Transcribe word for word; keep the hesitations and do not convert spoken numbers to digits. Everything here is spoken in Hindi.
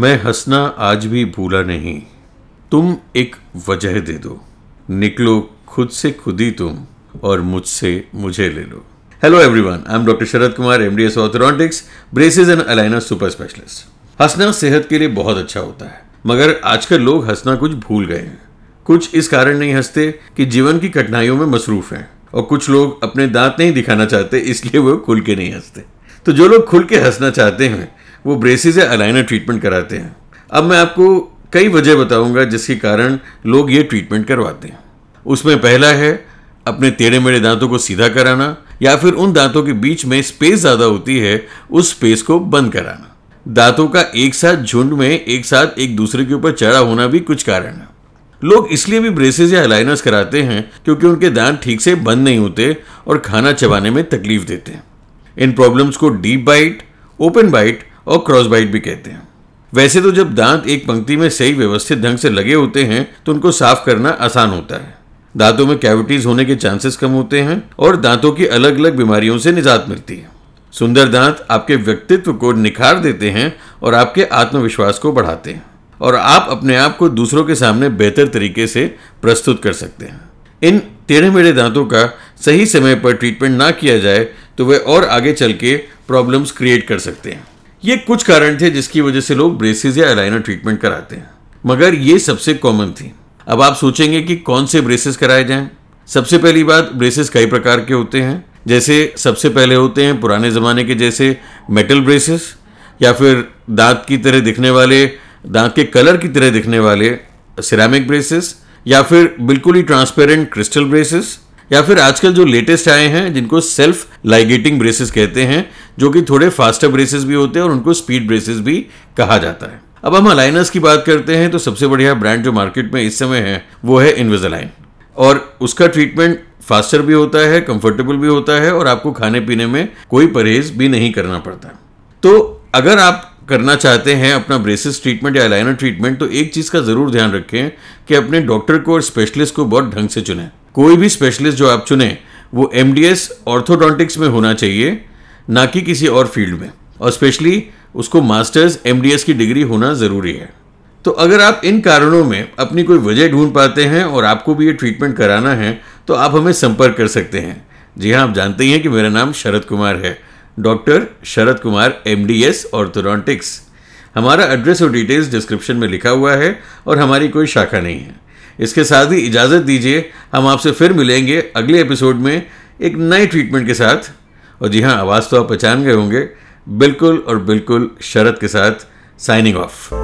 मैं हंसना आज भी भूला नहीं। तुम एक वजह दे दो, निकलो खुद से खुद ही तुम और मुझसे मुझे ले लो। Hello everyone, I am doctor Sharad Kumar, MDS orthodontics, braces and aligner super specialist. हंसना सेहत के लिए बहुत अच्छा होता है, मगर आजकल लोग हंसना कुछ भूल गए हैं। कुछ इस कारण नहीं हंसते कि जीवन की कठिनाइयों में मसरूफ हैं, और कुछ लोग अपने दांत नहीं दिखाना चाहते, इसलिए वो खुल के नहीं हंसते। तो जो लोग खुल के हंसना चाहते हैं वो ब्रेसेस या अलाइनर ट्रीटमेंट कराते हैं। अब मैं आपको कई वजह बताऊंगा जिसके कारण लोग ये ट्रीटमेंट करवाते हैं। उसमें पहला है अपने टेढ़े मेढ़े दांतों को सीधा कराना, या फिर उन दांतों के बीच में स्पेस ज़्यादा होती है उस स्पेस को बंद कराना। दांतों का एक साथ झुंड में एक साथ एक दूसरे के ऊपर चढ़ा होना भी कुछ कारण है। लोग इसलिए भी ब्रेसेस या अलाइनर्स कराते हैं क्योंकि उनके दांत ठीक से बंद नहीं होते और खाना चबाने में तकलीफ देते हैं। इन प्रॉब्लम्स को डीप बाइट, ओपन बाइट और क्रॉस बाइट भी कहते हैं। वैसे तो जब दांत एक पंक्ति में सही व्यवस्थित ढंग से लगे होते हैं तो उनको साफ करना आसान होता है, दांतों में कैविटीज होने के चांसेस कम होते हैं और दांतों की अलग अलग बीमारियों से निजात मिलती है। सुंदर दांत आपके व्यक्तित्व को निखार देते हैं और आपके आत्मविश्वास को बढ़ाते हैं, और आप अपने आप को दूसरों के सामने बेहतर तरीके से प्रस्तुत कर सकते हैं। इन टेढ़े मेढ़े दांतों का सही समय पर ट्रीटमेंट ना किया जाए तो वे और आगे चल के प्रॉब्लम्स क्रिएट कर सकते हैं। ये कुछ कारण थे जिसकी वजह से लोग ब्रेसेस या अलाइनर ट्रीटमेंट कराते हैं, मगर ये सबसे कॉमन थी। अब आप सोचेंगे कि कौन से ब्रेसेस कराए जाएं। सबसे पहली बात, ब्रेसेस कई प्रकार के होते हैं। जैसे सबसे पहले होते हैं पुराने ज़माने के जैसे मेटल ब्रेसेस, या फिर दांत की तरह दिखने वाले, दांत के कलर की तरह दिखने वाले सिरेमिक ब्रेसेस, या फिर बिल्कुल ही ट्रांसपेरेंट क्रिस्टल ब्रेसेस, या फिर आजकल जो लेटेस्ट आए हैं जिनको सेल्फ लाइगेटिंग ब्रेसेस कहते हैं, जो कि थोड़े फास्टर ब्रेसेस भी होते हैं और उनको स्पीड ब्रेसेस भी कहा जाता है। अब हम अलाइनर्स की बात करते हैं तो सबसे बढ़िया ब्रांड जो मार्केट में इस समय है वो है इनविजलाइन, और उसका ट्रीटमेंट फास्टर भी होता है, कंफर्टेबल भी होता है, और आपको खाने पीने में कोई परहेज भी नहीं करना पड़ता। तो अगर आप करना चाहते हैं अपना ब्रेसेस ट्रीटमेंट या अलाइनर ट्रीटमेंट, तो एक चीज़ का ज़रूर ध्यान रखें कि अपने डॉक्टर को और स्पेशलिस्ट को बहुत ढंग से चुनें। कोई भी स्पेशलिस्ट जो आप चुनें वो एमडीएस ऑर्थोडोंटिक्स में होना चाहिए, ना कि किसी और फील्ड में, और स्पेशली उसको मास्टर्स एमडीएस की डिग्री होना ज़रूरी है। तो अगर आप इन कारणों में अपनी कोई वजह ढूंढ पाते हैं और आपको भी ये ट्रीटमेंट कराना है तो आप हमें संपर्क कर सकते हैं। जी हाँ, आप जानते ही हैं कि मेरा नाम शरद कुमार है, doctor Sharad Kumar, MDS orthodontics. हमारा एड्रेस और डिटेल्स डिस्क्रिप्शन में लिखा हुआ है, और हमारी कोई शाखा नहीं है। इसके साथ ही इजाज़त दीजिए, हम आपसे फिर मिलेंगे अगले एपिसोड में एक नए ट्रीटमेंट के साथ। और जी हाँ, आवाज़ तो आप पहचान गए होंगे, बिल्कुल और बिल्कुल शरद के साथ, साइनिंग ऑफ।